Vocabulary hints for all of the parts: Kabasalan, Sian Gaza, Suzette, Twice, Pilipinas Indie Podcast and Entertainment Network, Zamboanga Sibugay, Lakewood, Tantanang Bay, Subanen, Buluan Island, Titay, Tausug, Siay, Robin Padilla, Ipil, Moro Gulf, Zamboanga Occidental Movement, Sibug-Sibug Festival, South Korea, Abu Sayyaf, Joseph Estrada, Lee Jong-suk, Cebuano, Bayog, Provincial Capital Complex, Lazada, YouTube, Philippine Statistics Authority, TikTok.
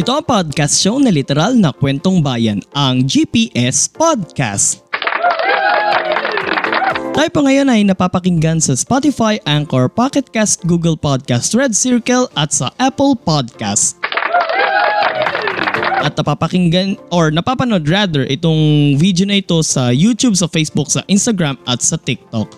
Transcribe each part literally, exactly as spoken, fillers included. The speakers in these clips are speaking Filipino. Ito ang podcast show na literal na kwentong bayan, ang G P S Podcast. Tayo pa ngayon ay napapakinggan sa Spotify, Anchor, Pocket Cast, Google Podcast, Red Circle at sa Apple Podcast. At napapakinggan or napapanood rather itong video na ito sa YouTube, sa Facebook, sa Instagram at sa TikTok.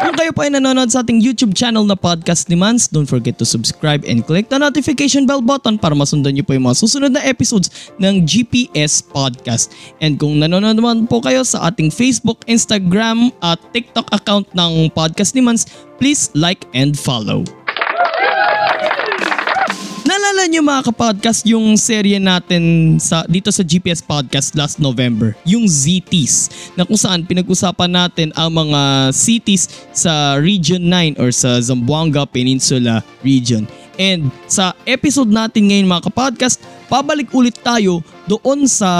Kung kayo po ay nanonood sa ating YouTube channel na Podcast Demands, don't forget to subscribe and click the notification bell button para masundan niyo po yung mga susunod na episodes ng G P S Podcast. And kung nanonood naman po kayo sa ating Facebook, Instagram at TikTok account ng Podcast Demands, please like and follow. Naalala niyo mga kapodcast yung serye natin sa, dito sa G P S Podcast last November, yung Z Ts, na kung saan pinag-usapan natin ang mga cities sa Region nine or sa Zamboanga Peninsula Region. And sa episode natin ngayon mga kapodcast, pabalik ulit tayo doon sa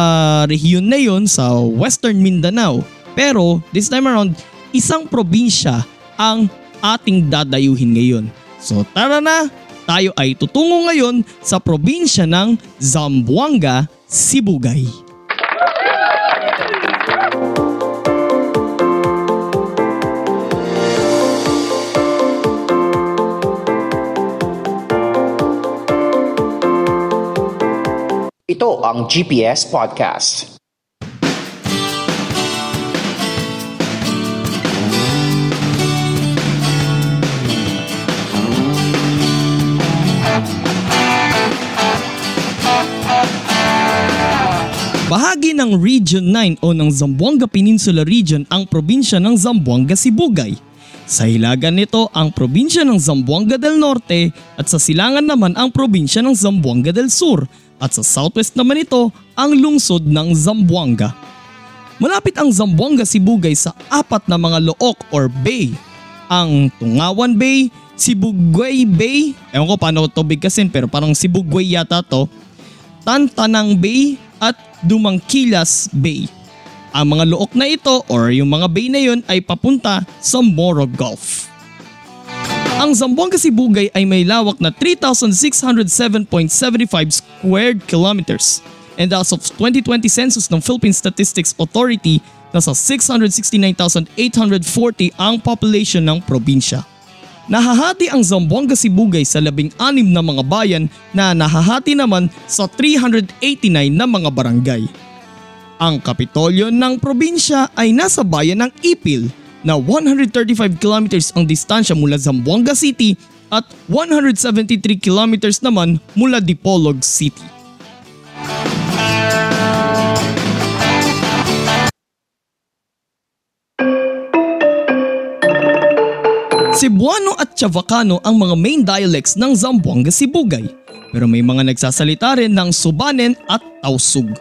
rehiyon na yun sa Western Mindanao. Pero this time around, isang probinsya ang ating dadayuhin ngayon. So tara na! Tayo ay tutungo ngayon sa probinsya ng Zamboanga, Sibugay. Ito ang G P S Podcast. Bahagi ng Region nine o ng Zamboanga Peninsula Region ang probinsya ng Zamboanga Sibugay. Sa hilagan nito ang probinsya ng Zamboanga del Norte at sa silangan naman ang probinsya ng Zamboanga del Sur at sa southwest naman ito ang lungsod ng Zamboanga. Malapit ang Zamboanga Sibugay sa apat na mga look or bay, ang Tungawan Bay, Sibugay Bay, ewan ko paano ito bigkasin pero parang Sibugay yata to, Tantanang Bay at Dumangkilas Bay. Ang mga look na ito or yung mga bay na yun ay papunta sa Moro Gulf. Ang Zamboanga Sibugay ay may lawak na three thousand six hundred seven point seven five square kilometers and as of twenty twenty census ng Philippine Statistics Authority, nasa six hundred sixty-nine thousand eight hundred forty ang population ng probinsya. Nahahati ang Zamboanga Sibugay sa labing anim na mga bayan na nahahati naman sa three hundred eighty-nine na mga barangay. Ang kapitolyo ng probinsya ay nasa bayan ng Ipil na one hundred thirty-five kilometers ang distansya mula Zamboanga City at one hundred seventy-three kilometers naman mula Dipolog City. Cebuano at Chavacano ang mga main dialects ng Zamboanga Sibugay, pero may mga nagsasalita rin ng Subanen at Tausug.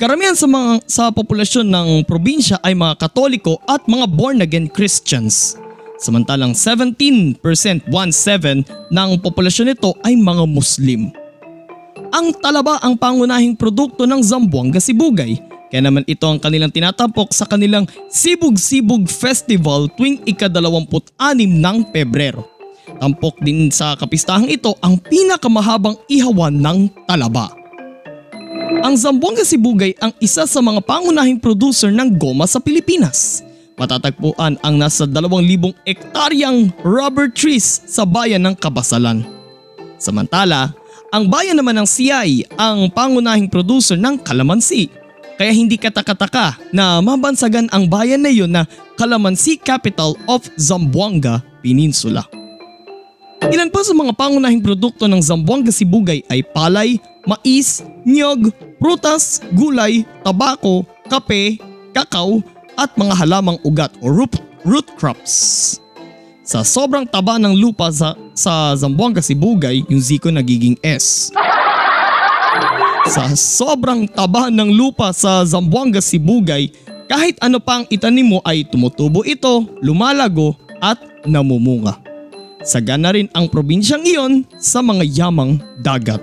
Karamihan sa mga sa populasyon ng probinsya ay mga Katoliko at mga born-again Christians. Samantalang seventeen percent, one seven, ng populasyon nito ay mga Muslim. Ang talaba ang pangunahing produkto ng Zamboanga Sibugay. Kaya naman ito ang kanilang tinatampok sa kanilang Sibug-Sibug Festival tuwing ikadalawamput-anim ng Pebrero. Tampok din sa kapistahang ito ang pinakamahabang ihawan ng talaba. Ang Zamboanga Sibugay ang isa sa mga pangunahing producer ng goma sa Pilipinas. Matatagpuan ang nasa two thousand hektaryang rubber trees sa bayan ng Kabasalan. Samantala, ang bayan naman ng Siay ang pangunahing producer ng kalamansi. Kaya hindi katakataka na mabansagan ang bayan na yun na Kalamansi Capital of Zamboanga Peninsula. Ilan pa sa mga pangunahing produkto ng Zamboanga Sibugay ay palay, mais, niyog, prutas, gulay, tabako, kape, kakao at mga halamang ugat o root, root crops. Sa sobrang taba ng lupa sa, sa Zamboanga Sibugay, yung Zico nagiging S. Sa sobrang taba ng lupa sa Zamboanga Sibugay, kahit ano pang itanim mo ay tumutubo ito, lumalago at namumunga. Sagana rin ang probinsyang iyon sa mga yamang dagat.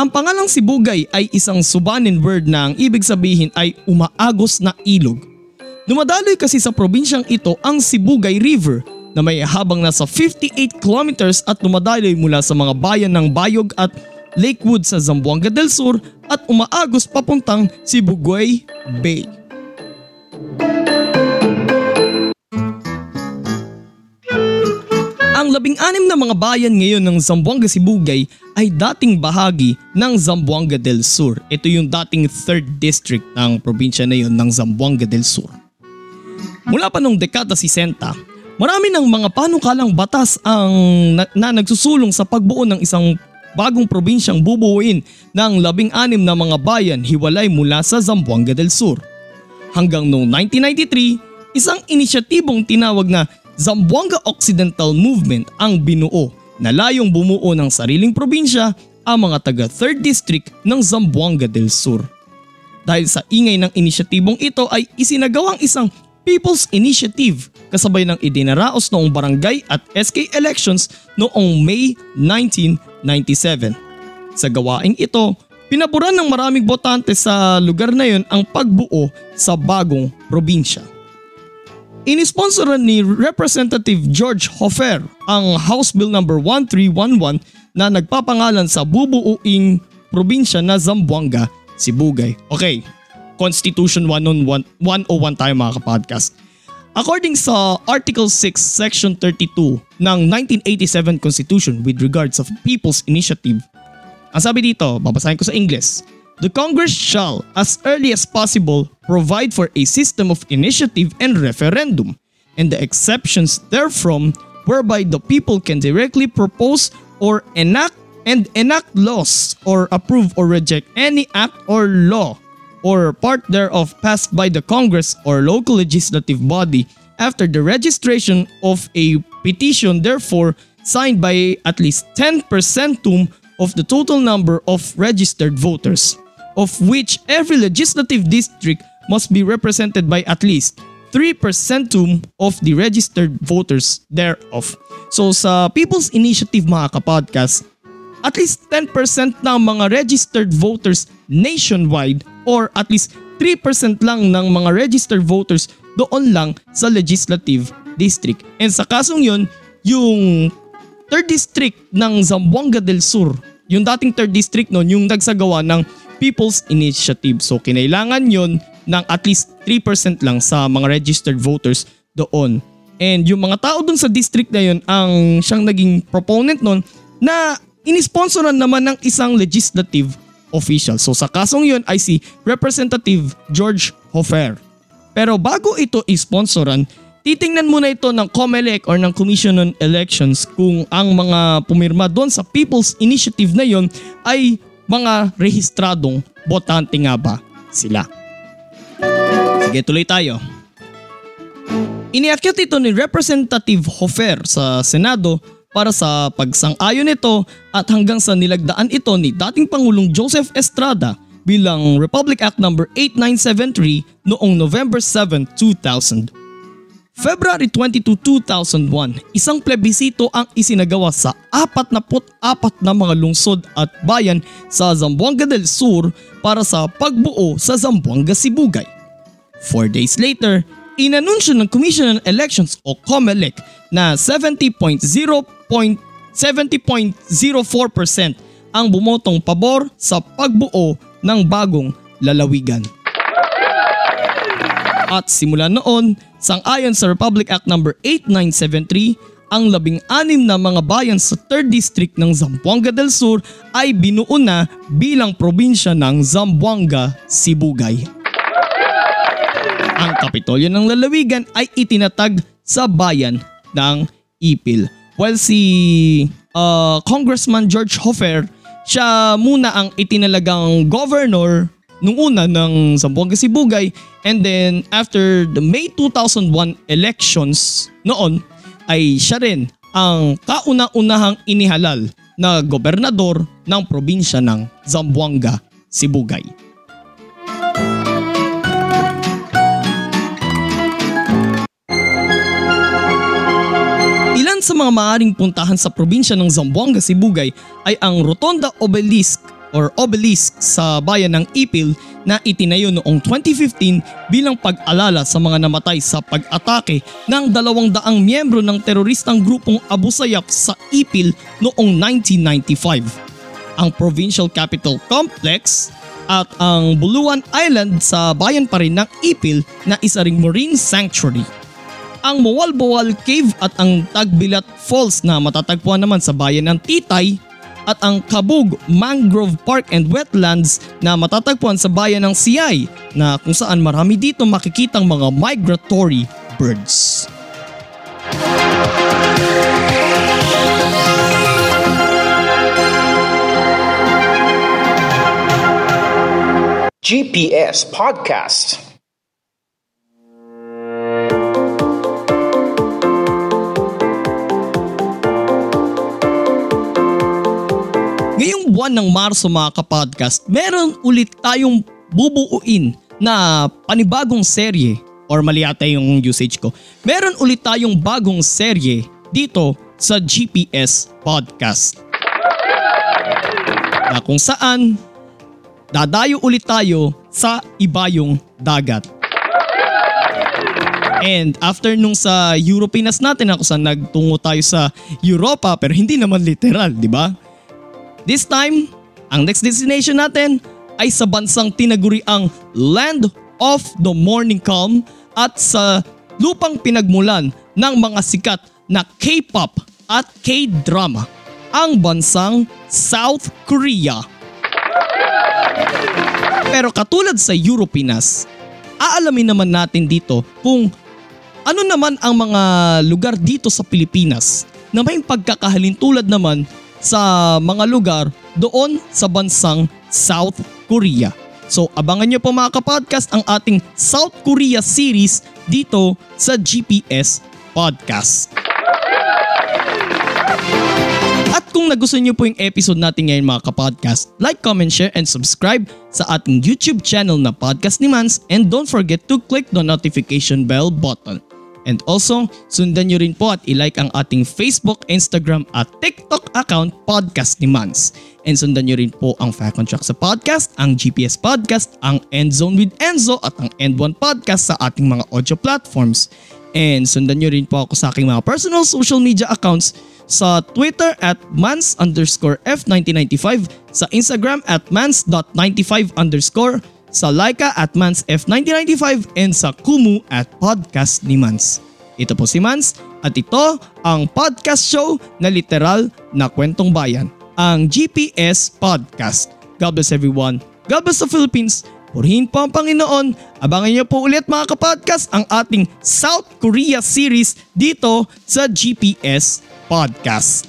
Ang pangalang Sibugay ay isang Subanen word na ang ibig sabihin ay umaagos na ilog. Dumadaloy kasi sa probinsyang ito ang Sibugay River na may habang nasa fifty-eight kilometers at dumadaloy mula sa mga bayan ng Bayog at Lakewood sa Zamboanga del Sur at umaagos papuntang Sibugay Bay. Ang labing-anim na mga bayan ngayon ng Zamboanga Sibugay ay dating bahagi ng Zamboanga del Sur. Ito yung dating third district ng probinsya na yun ng Zamboanga del Sur. Mula pa noong dekada sixty, marami ng mga panukalang batas ang na, na nagsusulong sa pagbuo ng isang bagong probinsyang bubuuin ng labing anim na mga bayan hiwalay mula sa Zamboanga del Sur. Hanggang noong nineteen ninety-three, isang inisyatibong tinawag na Zamboanga Occidental Movement ang binuo na layong bumuo ng sariling probinsya ang mga taga third district ng Zamboanga del Sur. Dahil sa ingay ng inisyatibong ito ay isinagawang isang People's Initiative kasabay ng idinaraos noong barangay at S K elections noong May nineteen ninety-seven. Sa gawaing ito, pinaboran ng maraming botante sa lugar na yon ang pagbuo sa bagong probinsya. Inisponsoran ni Representative George Hofer ang House Bill number one three one one na nagpapangalan sa bubuuing probinsya na Zamboanga Sibugay. Okay. Constitution one oh one tayo mga kapodcast. According sa Article six, Section thirty-two ng nineteen eighty-seven Constitution with regards of People's Initiative, ang sabi dito, babasahin ko sa English, "The Congress shall, as early as possible, provide for a system of initiative and referendum, and the exceptions therefrom whereby the people can directly propose or enact and enact laws or approve or reject any act or law or part thereof passed by the Congress or local legislative body after the registration of a petition therefore signed by at least ten percentum of the total number of registered voters, of which every legislative district must be represented by at least three percentum of the registered voters thereof." So sa People's Initiative mga kapodcast, at least ten percent ng mga registered voters nationwide or at least three percent lang ng mga registered voters doon lang sa legislative district. And sa kasong yun, yung third district ng Zamboanga del Sur, yung dating third district nun, yung nagsagawa ng People's Initiative. So kinailangan yun ng at least three percent lang sa mga registered voters doon. And yung mga tao doon sa district na yun ang siyang naging proponent nun na inisponsoran naman ng isang legislative official. So sa kasong yun ay si Representative George Hofer. Pero bago ito isponsoran, titingnan muna ito ng COMELEC or ng Commission on Elections kung ang mga pumirma doon sa People's Initiative na yun ay mga rehistradong botante nga ba sila. Sige, tuloy tayo. Iniakyat ito ni Representative Hofer sa Senado para sa pagsang-ayon nito at hanggang sa nilagdaan ito ni dating Pangulong Joseph Estrada bilang Republic Act number eight nine seven three noong November seventh, two thousand. February twenty-second, two thousand one, isang plebisito ang isinagawa sa forty-four na mga lungsod at bayan sa Zamboanga del Sur para sa pagbuo sa Zamboanga Sibugay. Four days later, inanunsyo ng Commission on Elections o COMELEC na seventy point zero four percent ang bumotong pabor sa pagbuo ng bagong lalawigan. At simula noon, sang-ayon sa Republic Act number eight nine seven three, ang labing anim na mga bayan sa third district ng Zamboanga del Sur ay binuo na bilang probinsya ng Zamboanga Sibugay. Ang kapitolyo ng lalawigan ay itinatag sa bayan ng Ipil. Well, si uh, Congressman George Hofer, siya muna ang itinalagang governor nung una ng Zamboanga Sibugay, and then after the May two thousand one elections noon, ay siya rin ang kauna-unahang inihalal na gobernador ng probinsya ng Zamboanga Sibugay. Ilan sa mga maaaring puntahan sa probinsya ng Zamboanga Sibugay ay ang Rotonda Obelisk or Obelisk sa bayan ng Ipil na itinayo noong twenty fifteen bilang pag-alala sa mga namatay sa pag-atake ng dalawang daang miyembro ng teroristang grupong Abu Sayyaf sa Ipil noong nineteen ninety-five. Ang Provincial Capital Complex at ang Buluan Island sa bayan pa rin ng Ipil na isa ring marine sanctuary. Ang Mowalbowal Cave at ang Tagbilat Falls na matatagpuan naman sa bayan ng Titay at ang Kabug Mangrove Park and Wetlands na matatagpuan sa bayan ng Siay na kung saan marami dito makikitang mga migratory birds. G P S Podcast. Ngayong buwan ng Marso mga kapodcast, meron ulit tayong bubuuin na panibagong serye or mali ata yung usage ko. Meron ulit tayong bagong serye dito sa G P S Podcast. Na kung saan dadayo ulit tayo sa ibayong dagat. And after nung sa Europeanas natin ako saan nagtungo tayo sa Europa pero hindi naman literal, di ba? This time, ang next destination natin ay sa bansang tinaguriang Land of the Morning Calm at sa lupang pinagmulan ng mga sikat na K-pop at K-drama, ang bansang South Korea. Pero katulad sa Europeanas, aalamin naman natin dito kung ano naman ang mga lugar dito sa Pilipinas na may pagkakahalintulad naman sa mga lugar doon sa bansang South Korea. So abangan nyo po mga kapodcast ang ating South Korea series dito sa G P S Podcast. At kung nagustuhan nyo po yung episode natin ngayon mga kapodcast, like, comment, share, and subscribe sa ating YouTube channel na Podcast ni Mans, and don't forget to click the notification bell button. And also, sundan nyo rin po at ilike ang ating Facebook, Instagram at TikTok account Podcast ni Mans. And sundan nyo rin po ang Fact on Track sa podcast, ang G P S Podcast, ang End Zone with Enzo at ang End One Podcast sa ating mga audio platforms. And sundan nyo rin po ako sa aking mga personal social media accounts sa Twitter at mans underscore f1995, sa Instagram at mans.95 underscore sa Laika at Mans F nineteen ninety-five and sa Kumu at Podcast ni Mans. Ito po si Mans at ito ang podcast show na literal na kwentong bayan, ang G P S Podcast. God bless everyone. God bless the Philippines. Purihin po ang Panginoon. Abangan niyo po ulit mga kapodcast ang ating South Korea series dito sa G P S Podcast.